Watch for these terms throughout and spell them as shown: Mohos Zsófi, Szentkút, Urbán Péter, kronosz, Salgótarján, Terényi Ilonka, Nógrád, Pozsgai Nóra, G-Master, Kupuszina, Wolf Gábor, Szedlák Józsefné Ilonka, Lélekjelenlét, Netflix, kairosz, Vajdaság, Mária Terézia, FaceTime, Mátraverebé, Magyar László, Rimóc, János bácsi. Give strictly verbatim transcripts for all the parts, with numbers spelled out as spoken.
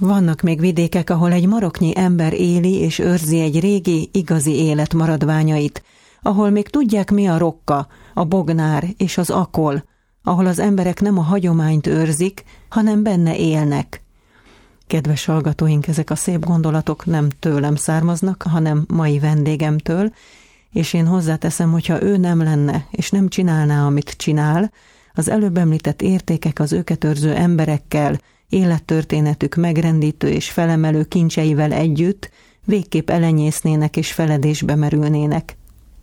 Vannak még vidékek, ahol egy maroknyi ember éli és őrzi egy régi, igazi élet maradványait, ahol még tudják, mi a rokka, a bognár és az akol, ahol az emberek nem a hagyományt őrzik, hanem benne élnek. Kedves hallgatóink, ezek a szép gondolatok nem tőlem származnak, hanem mai vendégemtől, és én hozzáteszem, hogyha ő nem lenne, és nem csinálná, amit csinál, az előbb említett értékek az őket őrző emberekkel, élettörténetük megrendítő és felemelő kincseivel együtt végképp elenyésznének és feledésbe merülnének.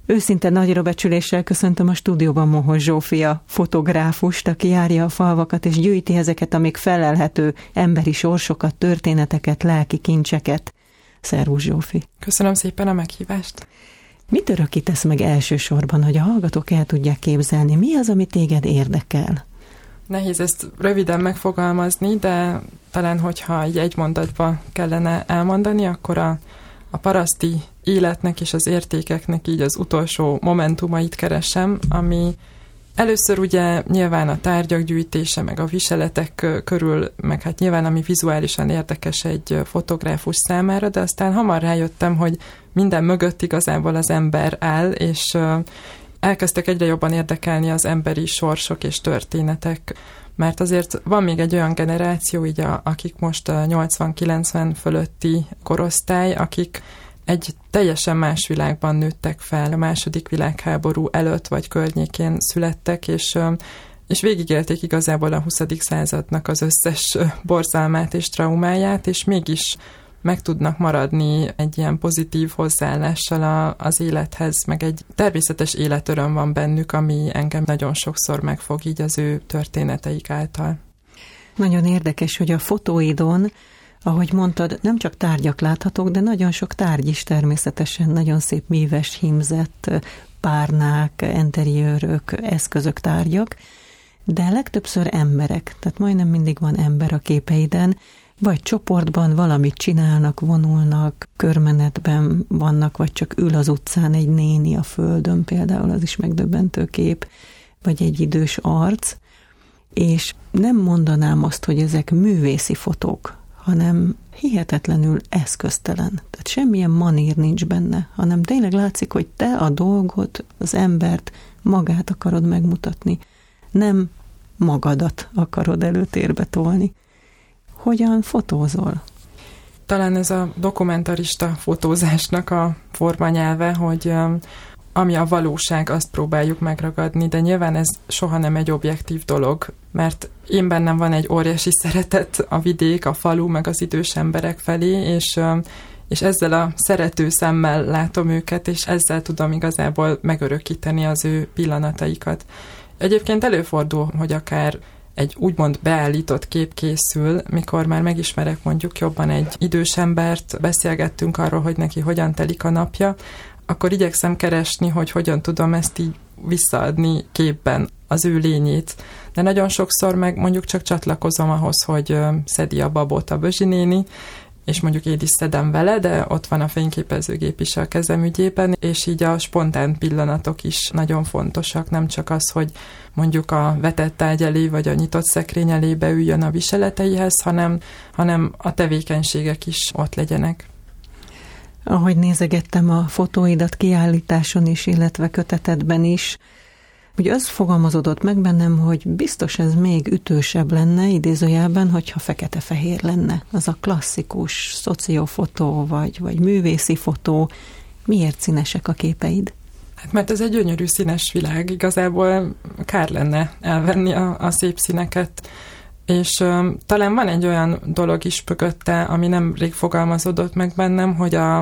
Őszinte nagyra becsüléssel köszöntöm a stúdióban Mohos Zsófi, a fotográfust, aki járja a falvakat és gyűjti ezeket a még felelhető emberi sorsokat, történeteket, lelki kincseket. Szervusz, Zsófi! Köszönöm szépen a meghívást! Mit örökítesz meg elsősorban, hogy a hallgatók el tudják képzelni? Mi az, ami téged érdekel? Nehéz ezt röviden megfogalmazni, de talán, hogyha egy mondatba kellene elmondani, akkor a, a paraszti életnek és az értékeknek így az utolsó momentumait keresem, ami először ugye nyilván a tárgyak gyűjtése, meg a viseletek körül, meg hát nyilván ami vizuálisan érdekes egy fotográfus számára, de aztán hamar rájöttem, hogy minden mögött igazából az ember áll, és elkezdtek egyre jobban érdekelni az emberi sorsok és történetek, mert azért van még egy olyan generáció, így a, akik most nyolcvan-kilencven fölötti korosztály, akik egy teljesen más világban nőttek fel, a második világháború előtt vagy környékén születtek, és, és végigélték igazából a huszadik századnak az összes borzalmát és traumáját, és mégis meg tudnak maradni egy ilyen pozitív hozzáállással a, az élethez, meg egy természetes életöröm van bennük, ami engem nagyon sokszor megfog így az ő történeteik által. Nagyon érdekes, hogy a fotóidon, ahogy mondtad, nem csak tárgyak láthatók, de nagyon sok tárgy is természetesen, nagyon szép míves, hímzett párnák, enteriőrök, eszközök, tárgyak, de legtöbbször emberek, tehát majdnem mindig van ember a képeiden, vagy csoportban valamit csinálnak, vonulnak, körmenetben vannak, vagy csak ül az utcán egy néni a földön, például az is megdöbbentő kép, vagy egy idős arc, és nem mondanám azt, hogy ezek művészi fotók, hanem hihetetlenül eszköztelen. Tehát semmilyen manír nincs benne, hanem tényleg látszik, hogy te a dolgot, az embert, magát akarod megmutatni. Nem magadat akarod előtérbe tolni. Hogyan fotózol? Talán ez a dokumentarista fotózásnak a formanyelve, hogy ami a valóság, azt próbáljuk megragadni, de nyilván ez soha nem egy objektív dolog, mert én bennem van egy óriási szeretet a vidék, a falu, meg az idős emberek felé, és, és ezzel a szerető szemmel látom őket, és ezzel tudom igazából megörökíteni az ő pillanataikat. Egyébként előfordul, hogy akár egy úgymond beállított kép készül, mikor már megismerek mondjuk jobban egy idős embert, beszélgettünk arról, hogy neki hogyan telik a napja, akkor igyekszem keresni, hogy hogyan tudom ezt így visszaadni képben, az ő lényét. De nagyon sokszor meg mondjuk csak csatlakozom ahhoz, hogy szedi a babot a Bözsi néni, és mondjuk én is szedem vele, de ott van a fényképezőgép is a kezem ügyében, és így a spontán pillanatok is nagyon fontosak, nem csak az, hogy mondjuk a vetett tárgy elé, vagy a nyitott szekrény elé beüljön a viseleteihez, hanem, hanem a tevékenységek is ott legyenek. Ahogy nézegettem a fotóidat kiállításon is, illetve kötetetben is, ugye az fogalmazódott meg bennem, hogy biztos ez még ütősebb lenne, idézőjelben, hogyha fekete-fehér lenne. Az a klasszikus szociofotó, vagy, vagy művészi fotó. Miért színesek a képeid? Hát mert ez egy gyönyörű színes világ. Igazából kár lenne elvenni a, a szép színeket. És um, talán van egy olyan dolog is mögötte, ami nemrég fogalmazódott meg bennem, hogy a,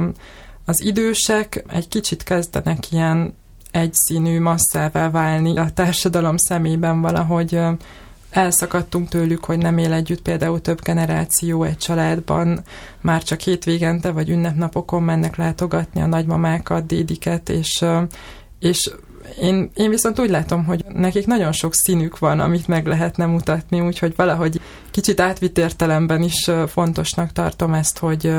az idősek egy kicsit kezdenek ilyen egyszínű masszává válni a társadalom szemében, valahogy elszakadtunk tőlük, hogy nem él együtt például több generáció egy családban, már csak hétvégente vagy ünnepnapokon mennek látogatni a nagymamákat, dédiket, és, és én, én viszont úgy látom, hogy nekik nagyon sok színük van, amit meg lehetne mutatni, úgyhogy valahogy kicsit átvitt értelemben is fontosnak tartom ezt, hogy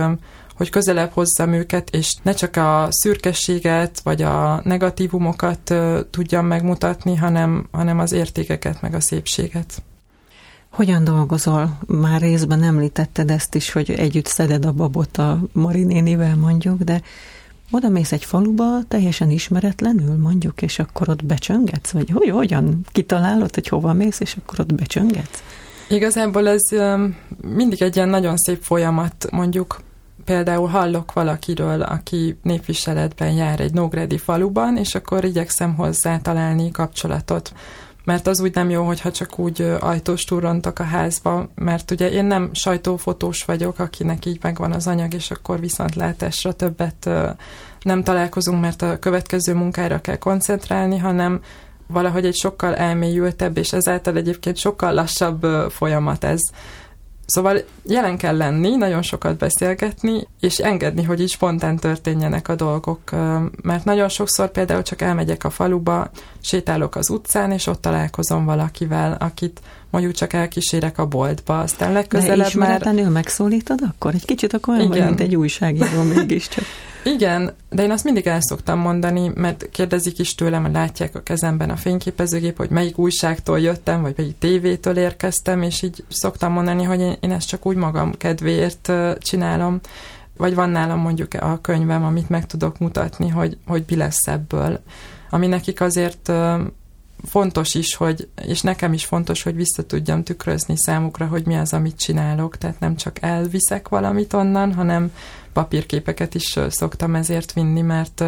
hogy közelebb hozzam őket, és ne csak a szürkességet, vagy a negatívumokat tudjam megmutatni, hanem, hanem az értékeket, meg a szépséget. Hogyan dolgozol? Már részben említetted ezt is, hogy együtt szeded a babot a Mari nénivel mondjuk, de oda mész egy faluba, teljesen ismeretlenül mondjuk, és akkor ott becsöngetsz? Vagy hogy, hogyan kitalálod, hogy hova mész, és akkor ott becsöngetsz? Igazából ez mindig egy ilyen nagyon szép folyamat, mondjuk például hallok valakiről, aki népviseletben jár egy nógrádi faluban, és akkor igyekszem hozzá találni kapcsolatot. Mert az úgy nem jó, hogyha csak úgy ajtós túrontok a házba, mert ugye én nem sajtófotós vagyok, akinek így megvan az anyag, és akkor viszontlátásra többet nem találkozunk, mert a következő munkára kell koncentrálni, hanem valahogy egy sokkal elmélyültebb, és ezáltal egyébként sokkal lassabb folyamat ez. Szóval jelen kell lenni, nagyon sokat beszélgetni, és engedni, hogy így spontán történjenek a dolgok. Mert nagyon sokszor például csak elmegyek a faluba, sétálok az utcán, és ott találkozom valakivel, akit mondjuk csak elkísérek a boltba, aztán legközelebb már... De ismeretlenül megszólítod akkor? Egy kicsit akkor olyan vagy, mint egy újságíró mégiscsak. Igen, de én azt mindig el szoktam mondani, mert kérdezik is tőlem, látják a kezemben a fényképezőgép, hogy melyik újságtól jöttem, vagy melyik tévétől érkeztem, és így szoktam mondani, hogy én, én ezt csak úgy magam kedvéért csinálom, vagy van nálam mondjuk a könyvem, amit meg tudok mutatni, hogy, hogy mi lesz ebből. Ami nekik azért fontos is, hogy, és nekem is fontos, hogy vissza tudjam tükrözni számukra, hogy mi az, amit csinálok, tehát nem csak elviszek valamit onnan, hanem papírképeket is szoktam ezért vinni, mert,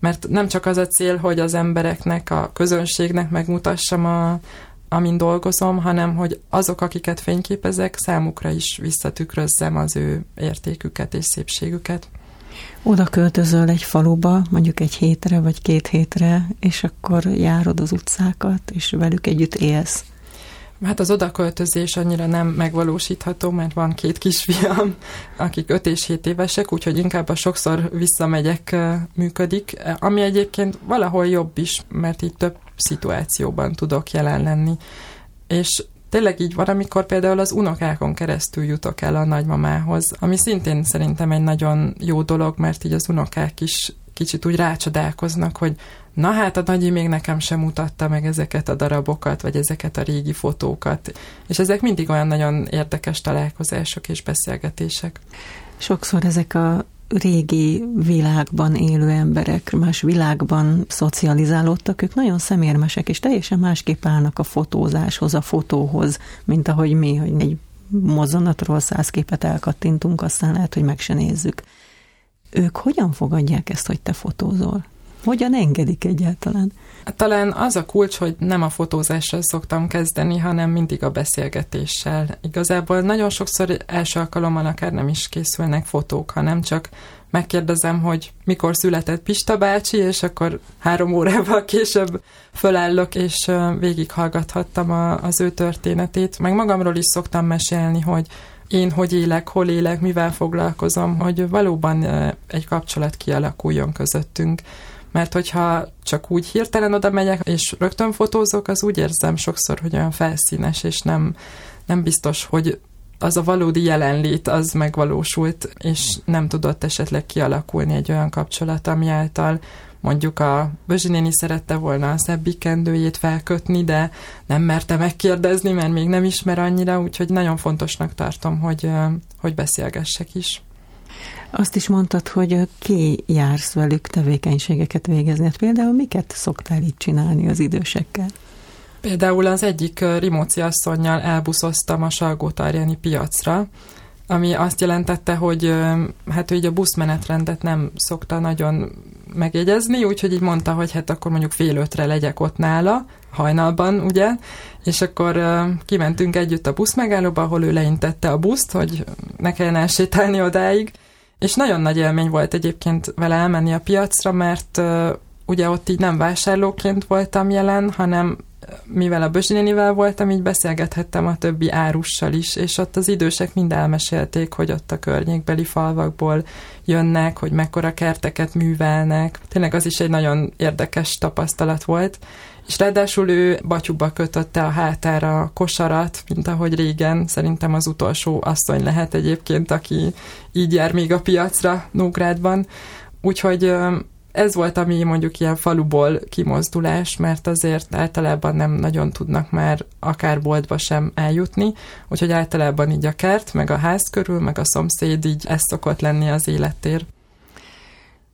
mert nem csak az a cél, hogy az embereknek, a közönségnek megmutassam, a, amin dolgozom, hanem hogy azok, akiket fényképezek, számukra is visszatükrözzem az ő értéküket és szépségüket. Oda költözöl egy faluba, mondjuk egy hétre vagy két hétre, és akkor járod az utcákat, és velük együtt élsz. Hát az odaköltözés annyira nem megvalósítható, mert van két kisfiam, akik öt és hét évesek, úgyhogy inkább a sokszor visszamegyek működik, ami egyébként valahol jobb is, mert így több szituációban tudok jelen lenni. És tényleg így van, amikor például az unokákon keresztül jutok el a nagymamához, ami szintén szerintem egy nagyon jó dolog, mert így az unokák is kicsit úgy rácsodálkoznak, hogy na hát a nagyi még nekem sem mutatta meg ezeket a darabokat, vagy ezeket a régi fotókat. És ezek mindig olyan nagyon érdekes találkozások és beszélgetések. Sokszor ezek a régi világban élő emberek, más világban szocializálódtak, ők nagyon szemérmesek, és teljesen másképp állnak a fotózáshoz, a fotóhoz, mint ahogy mi, hogy egy mozzanatról száz képet elkattintunk, aztán lehet, hogy meg se nézzük. Ők hogyan fogadják ezt, hogy te fotózol? Hogyan engedik egyáltalán? Talán az a kulcs, hogy nem a fotózással szoktam kezdeni, hanem mindig a beszélgetéssel. Igazából nagyon sokszor első alkalommal akár nem is készülnek fotók, hanem csak megkérdezem, hogy mikor született Pista bácsi, és akkor három órával később fölállok, és végighallgathattam a, az ő történetét. Meg magamról is szoktam mesélni, hogy én hogy élek, hol élek, mivel foglalkozom, hogy valóban egy kapcsolat kialakuljon közöttünk. Mert hogyha csak úgy hirtelen oda megyek, és rögtön fotózok, az úgy érzem sokszor, hogy olyan felszínes, és nem, nem biztos, hogy az a valódi jelenlét az megvalósult, és nem tudott esetleg kialakulni egy olyan kapcsolat, ami által mondjuk a Bözsi néni szerette volna a szebbik kendőjét felkötni, de nem merte megkérdezni, mert még nem ismer annyira, úgyhogy nagyon fontosnak tartom, hogy, hogy beszélgessek is. Azt is mondtad, hogy ki jársz velük tevékenységeket végezni. Hát például miket szoktál így csinálni az idősekkel? Például az egyik Rimóci asszonnyal elbuszoztam a salgótarjáni piacra, ami azt jelentette, hogy hát így a buszmenetrendet nem szokta nagyon megjegyezni, úgyhogy így mondta, hogy hát akkor mondjuk fél ötre legyek ott nála, hajnalban, ugye, és akkor uh, kimentünk együtt a buszmegállóba, ahol ő leintette a buszt, hogy ne kelljen elsétálni odáig, és nagyon nagy élmény volt egyébként vele elmenni a piacra, mert uh, ugye ott így nem vásárlóként voltam jelen, hanem mivel a Bözsi nénivel voltam, így beszélgethettem a többi árussal is, és ott az idősek mind elmesélték, hogy ott a környékbeli falvakból jönnek, hogy mekkora kerteket művelnek. Tényleg az is egy nagyon érdekes tapasztalat volt. És ráadásul ő batyuba kötötte a hátára a kosarat, mint ahogy régen, szerintem az utolsó asszony lehet egyébként, aki így jár még a piacra Nógrádban. Úgyhogy ez volt, ami mondjuk ilyen faluból kimozdulás, mert azért általában nem nagyon tudnak már akár boltba sem eljutni, úgyhogy általában így a kert, meg a ház körül, meg a szomszéd, így ez szokott lenni az élettér.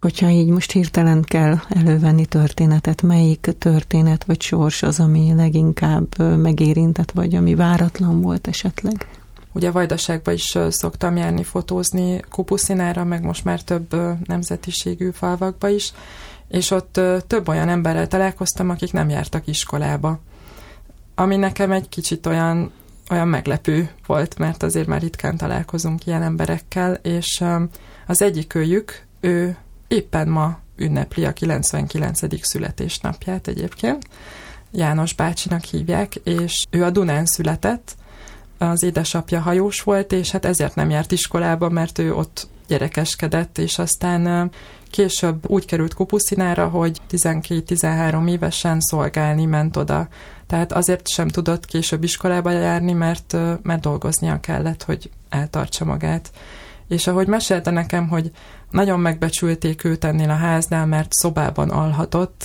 Hogyha így most hirtelen kell elővenni történetet, melyik történet vagy sors az, ami leginkább megérintett, vagy ami váratlan volt esetleg? Ugye Vajdaságban is szoktam járni fotózni Kupuszinára, meg most már több nemzetiségű falvakba is, és ott több olyan emberrel találkoztam, akik nem jártak iskolába. Ami nekem egy kicsit olyan, olyan meglepő volt, mert azért már ritkán találkozunk ilyen emberekkel, és az egyik őjük, ő éppen ma ünnepli a kilencvenkilencedik születésnapját egyébként. János bácsinak hívják, és ő a Dunán született, az édesapja hajós volt, és hát ezért nem járt iskolába, mert ő ott gyerekeskedett, és aztán később úgy került Kupuszinára, hogy tizenkét-tizenhárom évesen szolgálni ment oda. Tehát azért sem tudott később iskolába járni, mert, mert dolgoznia kellett, hogy eltartsa magát. És ahogy mesélte nekem, hogy nagyon megbecsülték őt ennél a háznál, mert szobában alhatott,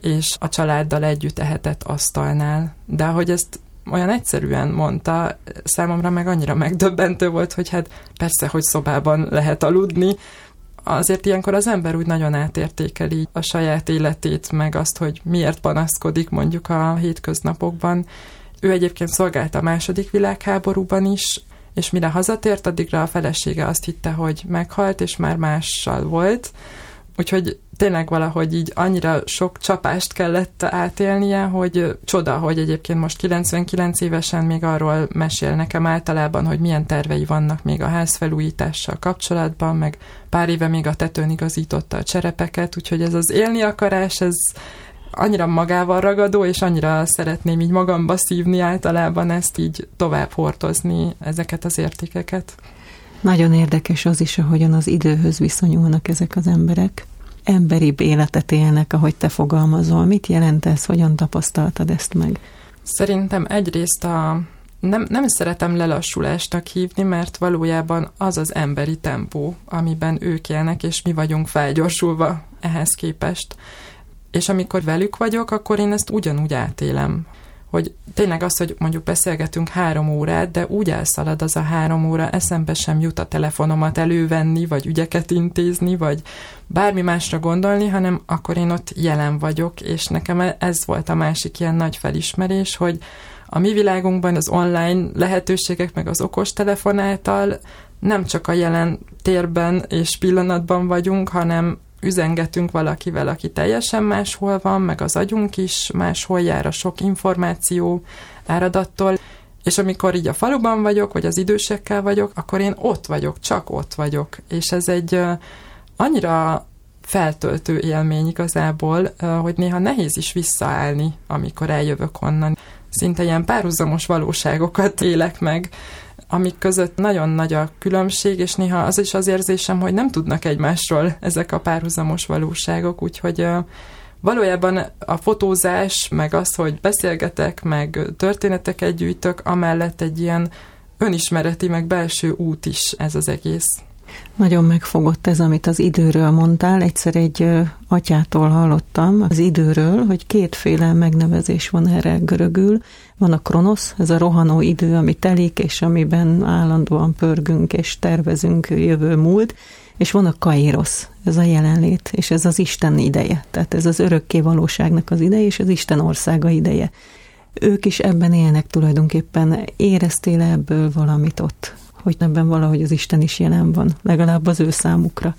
és a családdal együtt ehetett asztalnál. De ahogy ezt olyan egyszerűen mondta, számomra meg annyira megdöbbentő volt, hogy hát persze, hogy szobában lehet aludni. Azért ilyenkor az ember úgy nagyon átértékeli a saját életét, meg azt, hogy miért panaszkodik mondjuk a hétköznapokban. Ő egyébként szolgált a második világháborúban is, és mire hazatért, addigra a felesége azt hitte, hogy meghalt, és már mással volt. Úgyhogy tényleg valahogy így annyira sok csapást kellett átélnie, hogy csoda, hogy egyébként most kilencvenkilenc évesen még arról mesél nekem általában, hogy milyen tervei vannak még a házfelújítással kapcsolatban, meg pár éve még a tetőn igazította a cserepeket, úgyhogy ez az élni akarás, ez annyira magával ragadó, és annyira szeretném így magamba szívni általában ezt, így tovább hordozni ezeket az értékeket. Nagyon érdekes az is, ahogyan az időhöz viszonyulnak ezek az emberek. Emberibb életet élnek, ahogy te fogalmazol. Mit jelent ez? Hogyan tapasztaltad ezt meg? Szerintem egyrészt a... Nem, nem szeretem lelassulásnak hívni, mert valójában az az emberi tempó, amiben ők élnek, és mi vagyunk felgyorsulva ehhez képest. És amikor velük vagyok, akkor én ezt ugyanúgy átélem. Hogy tényleg az, hogy mondjuk beszélgetünk három órát, de úgy elszalad az a három óra, eszembe sem jut a telefonomat elővenni, vagy ügyeket intézni, vagy bármi másra gondolni, hanem akkor én ott jelen vagyok, és nekem ez volt a másik ilyen nagy felismerés, hogy a mi világunkban az online lehetőségek, meg az okostelefon által nem csak a jelen térben és pillanatban vagyunk, hanem üzengetünk valakivel, aki teljesen máshol van, meg az agyunk is máshol jár a sok információ áradattól, és amikor így a faluban vagyok, vagy az idősekkel vagyok, akkor én ott vagyok, csak ott vagyok, és ez egy annyira feltöltő élmény igazából, hogy néha nehéz is visszaállni, amikor eljövök onnan. Szinte ilyen párhuzamos valóságokat élek meg, amik között nagyon nagy a különbség, és néha az is az érzésem, hogy nem tudnak egymásról ezek a párhuzamos valóságok, úgyhogy valójában a fotózás, meg az, hogy beszélgetek, meg történeteket gyűjtök, amellett egy ilyen önismereti, meg belső út is ez az egész. Nagyon megfogott ez, amit az időről mondtál. Egyszer egy atyától hallottam az időről, hogy kétféle megnevezés van erre görögül. Van a kronosz, ez a rohanó idő, ami telik, és amiben állandóan pörgünk, és tervezünk jövő múlt, és van a kairosz, ez a jelenlét, és ez az Isten ideje, tehát ez az örökké valóságnak az ideje, és az Isten országa ideje. Ők is ebben élnek tulajdonképpen. Éreztél ebből valamit ott? Hogy ebben valahogy az Isten is jelen van, legalább az ő számukra.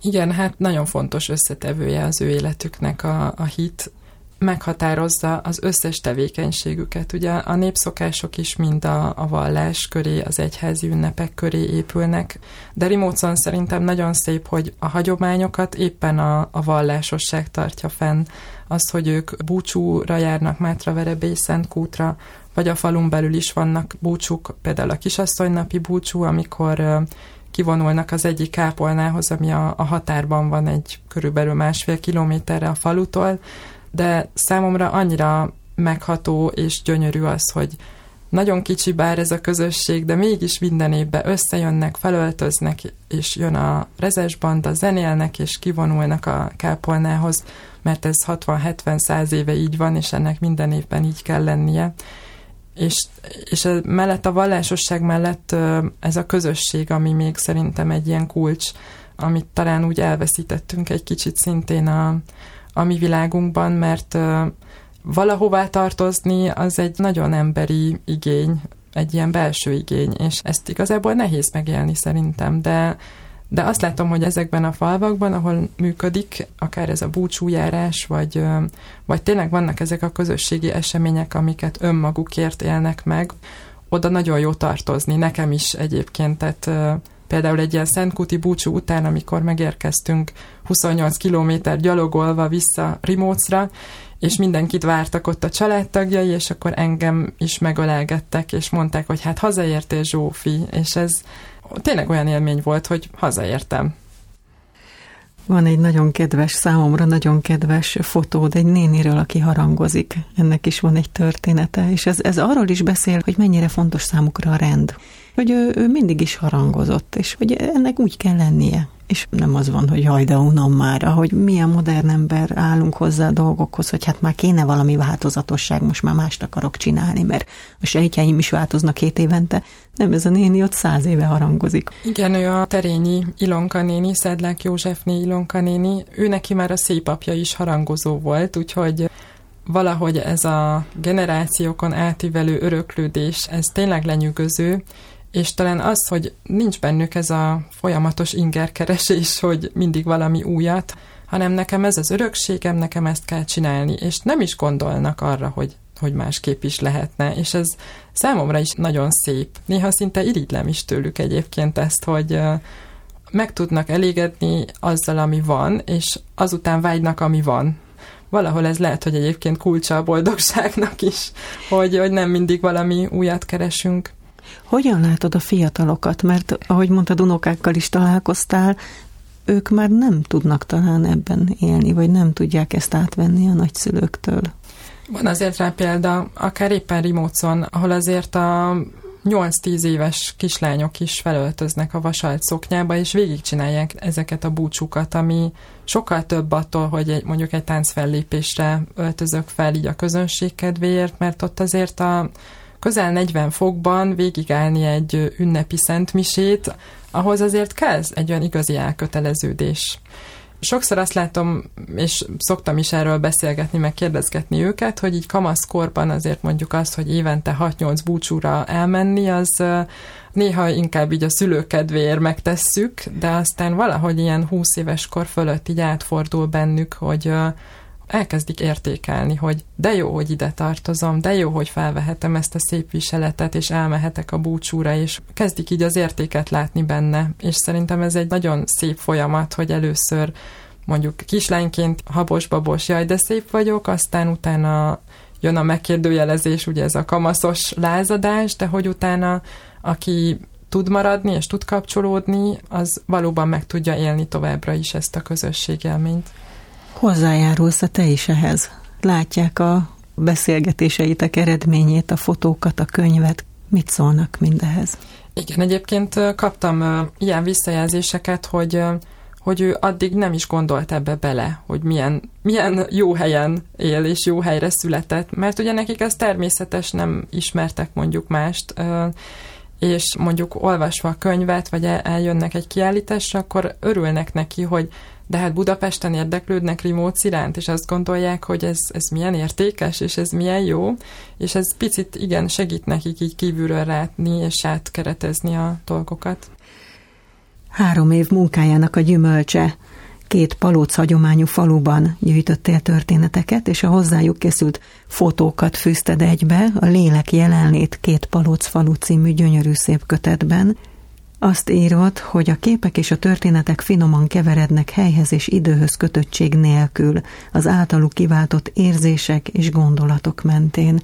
Igen, hát nagyon fontos összetevője az ő életüknek a, a hit, meghatározza az összes tevékenységüket. Ugye a népszokások is mind a, a vallás köré, az egyházi ünnepek köré épülnek, de Rimócon szerintem nagyon szép, hogy a hagyományokat éppen a, a vallásosság tartja fenn. Az, hogy ők búcsúra járnak Mátraverebé, Szentkútra, vagy a falun belül is vannak búcsúk, például a kisasszonynapi búcsú, amikor kivonulnak az egyik kápolnához, ami a, a határban van egy körülbelül másfél kilométerre a falutól, de számomra annyira megható és gyönyörű az, hogy Nagyon kicsi bár ez a közösség, de mégis minden évben összejönnek, felöltöznek, és jön a rezes banda, zenélnek, és kivonulnak a kápolnához, mert ez hatvan-hetven-száz éve így van, és ennek minden évben így kell lennie. És, és mellett a vallásosság mellett ez a közösség, ami még szerintem egy ilyen kulcs, amit talán úgy elveszítettünk egy kicsit szintén a, a mi világunkban, mert valahová tartozni az egy nagyon emberi igény, egy ilyen belső igény, és ezt igazából nehéz megélni szerintem, de, de azt látom, hogy ezekben a falvakban, ahol működik, akár ez a búcsújárás, vagy, vagy tényleg vannak ezek a közösségi események, amiket önmagukért élnek meg, oda nagyon jó tartozni, nekem is egyébként, tehát például egy ilyen szentkúti búcsú után, amikor megérkeztünk huszonnyolc kilométer gyalogolva vissza Rimócra, és mindenkit vártak ott a családtagjai, és akkor engem is megölelgettek, és mondták, hogy hát hazaértél, Zsófi, és ez tényleg olyan élmény volt, hogy hazaértem. Van egy nagyon kedves, számomra nagyon kedves fotód egy néniről, aki harangozik. Ennek is van egy története, és ez, ez arról is beszél, hogy mennyire fontos számukra a rend. Hogy ő, ő mindig is harangozott, és hogy ennek úgy kell lennie. És nem az van, hogy haj, de unom már, ahogy milyen modern ember állunk hozzá a dolgokhoz, hogy hát már kéne valami változatosság, most már mást akarok csinálni, mert a sejtjeim is változnak két évente. Nem, ez a néni ott száz éve harangozik. Igen, ő a Terényi Ilonka néni, Szedlák Józsefné Ilonka néni, ő neki már a szépapja is harangozó volt, úgyhogy valahogy ez a generációkon átívelő öröklődés, ez tényleg lenyűgöző, és talán az, hogy nincs bennük ez a folyamatos ingerkeresés, hogy mindig valami újat, hanem nekem ez az örökségem, nekem ezt kell csinálni, és nem is gondolnak arra, hogy, hogy másképp is lehetne, és ez számomra is nagyon szép. Néha szinte irigylem is tőlük egyébként ezt, hogy meg tudnak elégedni azzal, ami van, és azután vágynak, ami van. Valahol ez lehet, hogy egyébként kulcsa a boldogságnak is, hogy, hogy nem mindig valami újat keresünk. Hogyan látod a fiatalokat? Mert ahogy mondtad, unokákkal is találkoztál, ők már nem tudnak talán ebben élni, vagy nem tudják ezt átvenni a nagyszülőktől. Van azért rá példa, akár éppen Rimócon, ahol azért a nyolc-tíz éves kislányok is felöltöznek a vasalt szoknyába, és végigcsinálják ezeket a búcsúkat, ami sokkal több attól, hogy egy, mondjuk egy táncfellépésre öltözök fel így a közönség kedvéért, mert ott azért a közel negyven fokban végigállni egy ünnepi szentmisét, ahhoz azért kell egy olyan igazi elköteleződés. Sokszor azt látom, és szoktam is erről beszélgetni, meg kérdezgetni őket, hogy így kamaszkorban azért mondjuk azt, hogy évente hat-nyolc búcsúra elmenni, az néha inkább így a szülők kedvéért megtesszük, de aztán valahogy ilyen húsz éves kor fölött így átfordul bennük, hogy elkezdik értékelni, hogy de jó, hogy ide tartozom, de jó, hogy felvehetem ezt a szép viseletet, és elmehetek a búcsúra, és kezdik így az értéket látni benne. És szerintem ez egy nagyon szép folyamat, hogy először mondjuk kislányként habos-babos, jaj, de szép vagyok, aztán utána jön a megkérdőjelezés, ugye ez a kamaszos lázadás, de hogy utána aki tud maradni és tud kapcsolódni, az valóban meg tudja élni továbbra is ezt a közösségélményt. Hozzájárulsz a te is ehhez. Látják a beszélgetéseitek eredményét, a fotókat, a könyvet. Mit szólnak mindehez? Igen, egyébként kaptam ilyen visszajelzéseket, hogy, hogy ő addig nem is gondolt ebbe bele, hogy milyen, milyen jó helyen él és jó helyre született, mert ugye nekik ez természetes, nem ismertek mondjuk mást, és mondjuk olvasva a könyvet, vagy eljönnek egy kiállításra, akkor örülnek neki, hogy de hát Budapesten érdeklődnek Rimóc iránt, és azt gondolják, hogy ez, ez milyen értékes, és ez milyen jó, és ez picit, igen, segít nekik így kívülről látni, és átkeretezni a dolgokat. Három év munkájának a gyümölcse. Két palóc hagyományú faluban gyűjtöttél történeteket, és a hozzájuk készült fotókat fűzted egybe a Lélekjelenlét két palóc falu című gyönyörű szép kötetben. Azt írod, hogy a képek és a történetek finoman keverednek helyhez és időhöz kötöttség nélkül, az általuk kiváltott érzések és gondolatok mentén.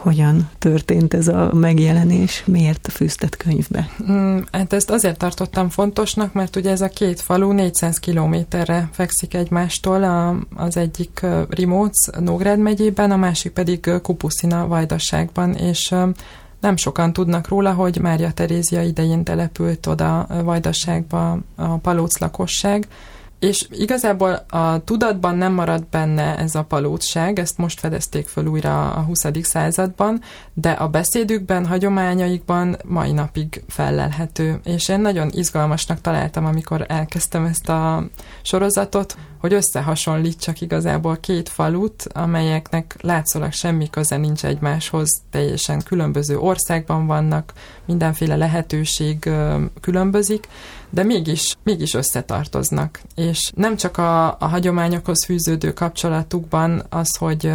Hogyan történt ez a megjelenés? Miért a fűztett könyvbe? Hmm, hát ezt azért tartottam fontosnak, mert ugye ez a két falu négyszáz kilométerre fekszik egymástól, a, az egyik Rimóc, Nógrád megyében, a másik pedig Kupuszina, Vajdaságban, és nem sokan tudnak róla, hogy Mária Terézia idején települt oda Vajdaságba a palóc lakosság, és igazából a tudatban nem maradt benne ez a palótság, ezt most fedezték föl újra a huszadik században, de a beszédükben, hagyományaikban mai napig fellelhető. És én nagyon izgalmasnak találtam, amikor elkezdtem ezt a sorozatot, hogy összehasonlítsak igazából két falut, amelyeknek látszólag semmi köze nincs egymáshoz, teljesen különböző országban vannak, mindenféle lehetőség különbözik, de mégis, mégis összetartoznak. És nem csak a, a hagyományokhoz fűződő kapcsolatukban az, hogy,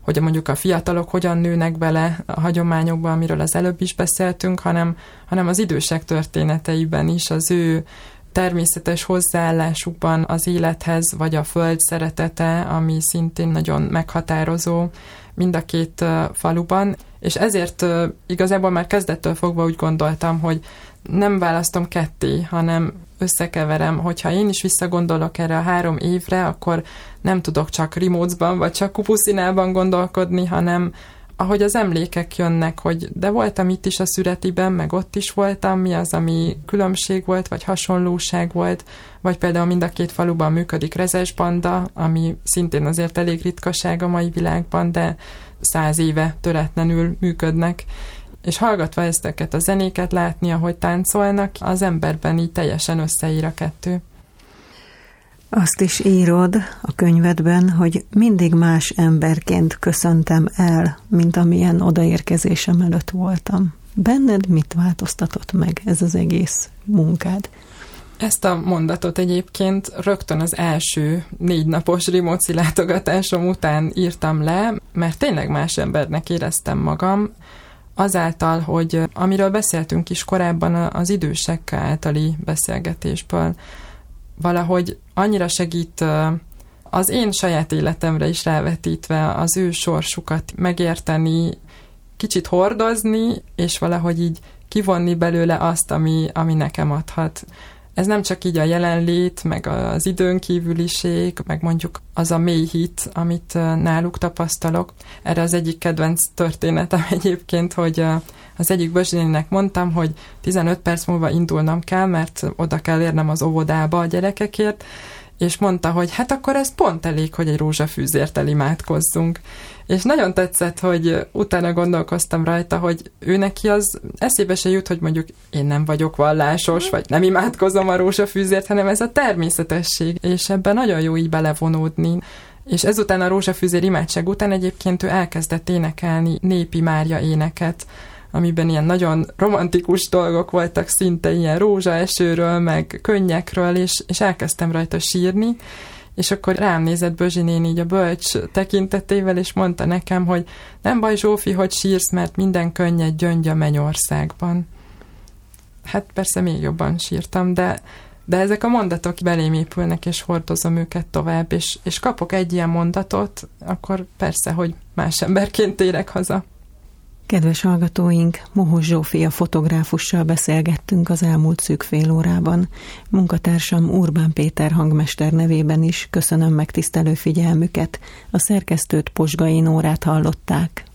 hogy mondjuk a fiatalok hogyan nőnek bele a hagyományokba, amiről az előbb is beszéltünk, hanem, hanem az idősek történeteiben is, az ő természetes hozzáállásukban az élethez, vagy a föld szeretete, ami szintén nagyon meghatározó mind a két faluban. És ezért igazából már kezdettől fogva úgy gondoltam, hogy nem választom ketté, hanem összekeverem, hogyha én is visszagondolok erre a három évre, akkor nem tudok csak Rimócban, vagy csak Kupuszinában gondolkodni, hanem ahogy az emlékek jönnek, hogy de voltam itt is a Szüretiben, meg ott is voltam, mi az, ami különbség volt, vagy hasonlóság volt, vagy például mind a két faluban működik rezesbanda, ami szintén azért elég ritkaság a mai világban, de száz éve töretlenül működnek. És hallgatva ezteket a zenéket, látni, ahogy táncolnak, az emberben így teljesen összeír a kettő. Azt is írod a könyvedben, hogy mindig más emberként köszöntem el, mint amilyen odaérkezésem előtt voltam. Benned mit változtatott meg ez az egész munkád? Ezt a mondatot egyébként rögtön az első négy napos Rimóci látogatásom után írtam le, mert tényleg más embernek éreztem magam, azáltal, hogy amiről beszéltünk is korábban az idősek általi beszélgetésből, valahogy annyira segít az én saját életemre is rávetítve az ő sorsukat megérteni, kicsit hordozni, és valahogy így kivonni belőle azt, ami, ami nekem adhat. Ez nem csak így a jelenlét, meg az időnkívüliség, meg mondjuk az a mély hit, amit náluk tapasztalok. Erre az egyik kedvenc történetem egyébként, hogy az egyik bözsdének mondtam, hogy tizenöt perc múlva indulnom kell, mert oda kell érnem az óvodába a gyerekekért, és mondta, hogy hát akkor ez pont elég, hogy egy rózsafűzért elimádkozzunk. És nagyon tetszett, hogy utána gondolkoztam rajta, hogy ő neki az eszébe se jut, hogy mondjuk én nem vagyok vallásos, vagy nem imádkozom a rózsafűzért, hanem ez a természetesség, és ebben nagyon jó így belevonódni. És ezután a rózsafűzér imádság után egyébként ő elkezdett énekelni népi Mária éneket, amiben ilyen nagyon romantikus dolgok voltak, szinte ilyen rózsaesőről, meg könnyekről, és, és elkezdtem rajta sírni, és akkor rám nézett Bözsi néni így a bölcs tekintetével, és mondta nekem, hogy nem baj, Zsófi, hogy sírsz, mert minden könnyed gyöngy a mennyországban. Hát persze még jobban sírtam, de, de ezek a mondatok belém épülnek, és hordozom őket tovább, és, és kapok egy ilyen mondatot, akkor persze, hogy más emberként érek haza. Kedves hallgatóink, Mohos Zsófi a fotográfussal beszélgettünk az elmúlt szűk fél órában. Munkatársam Urbán Péter hangmester nevében is köszönöm megtisztelő figyelmüket. A szerkesztőt, Pozsgai Nórát hallották.